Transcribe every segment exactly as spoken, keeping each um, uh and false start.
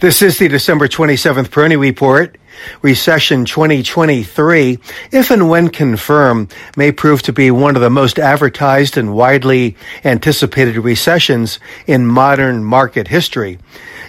This is the December twenty-seventh Perny Report. Recession twenty twenty-three, if and when confirmed, may prove to be one of the most advertised and widely anticipated recessions in modern market history.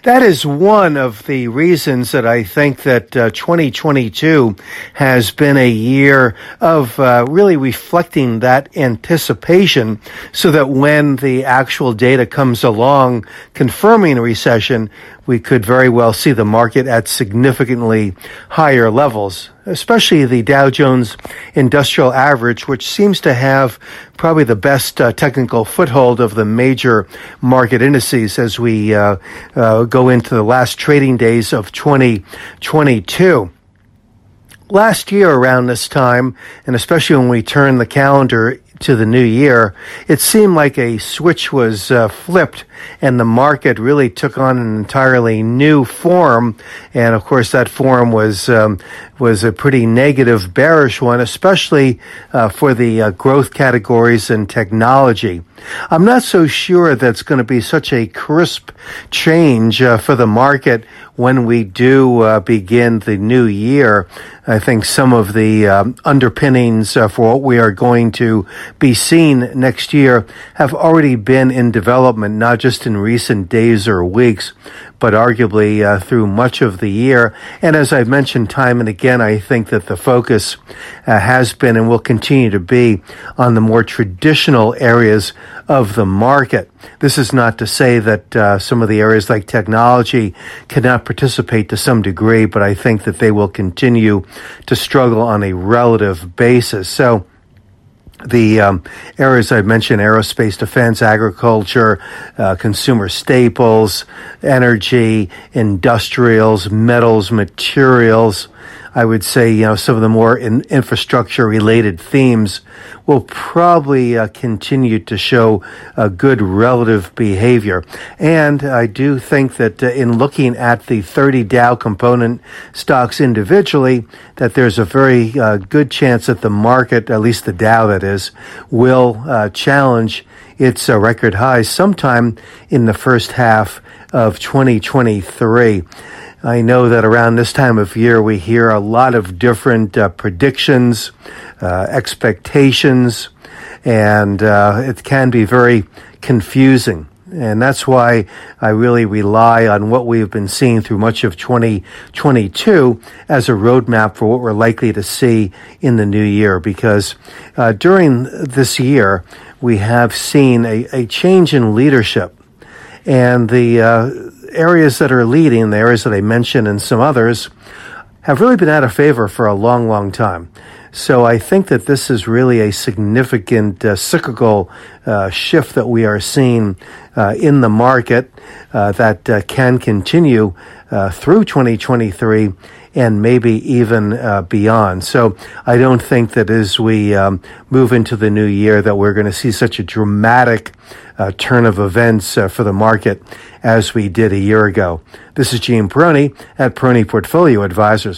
That is one of the reasons that I think that uh, twenty twenty-two has been a year of uh, really reflecting that anticipation so that when the actual data comes along confirming a recession, we could very well see the market at significantly higher levels, especially the Dow Jones Industrial Average, which seems to have probably the best uh, technical foothold of the major market indices as we uh, uh, go into the last trading days of twenty twenty-two. Last year around this time, and especially when we turn the calendar to the new year, it seemed like a switch was uh, flipped and the market really took on an entirely new form. And of course, that form was um, was a pretty negative, bearish one, especially uh, for the uh, growth categories and technology. I'm not so sure that's going to be such a crisp change uh, for the market when we do uh, begin the new year. I think some of the um, underpinnings uh, for what we are going to be seen next year have already been in development, not just in recent days or weeks, but arguably uh, through much of the year. And as I've mentioned time and again, I think that the focus uh, has been and will continue to be on the more traditional areas of the market. This is not to say that uh, some of the areas like technology cannot participate to some degree, but I think that they will continue to struggle on a relative basis. So the um, areas I mentioned, aerospace, defense, agriculture, uh, consumer staples, energy, industrials, metals, materials, I would say, you know, some of the more in infrastructure related themes will probably uh, continue to show a uh, good relative behavior. And I do think that uh, in looking at the thirty Dow component stocks individually, that there's a very uh, good chance that the market, at least the Dow that is, will uh, challenge its uh, record highs sometime in the first half of twenty twenty-three. I know that around this time of year, we hear a lot of different uh, predictions, uh, expectations, and uh, it can be very confusing. And that's why I really rely on what we've been seeing through much of twenty twenty-two as a roadmap for what we're likely to see in the new year. Because uh, during this year, we have seen a, a change in leadership. And the uh, areas that are leading, the areas that I mentioned and some others, have really been out of favor for a long, long time. So I think that this is really a significant uh, cyclical uh, shift that we are seeing uh, in the market uh, that uh, can continue uh, through twenty twenty-three and maybe even uh, beyond. So I don't think that as we um, move into the new year that we're going to see such a dramatic uh, turn of events uh, for the market as we did a year ago. This is Gene Peroni at Peroni Portfolio Advisors.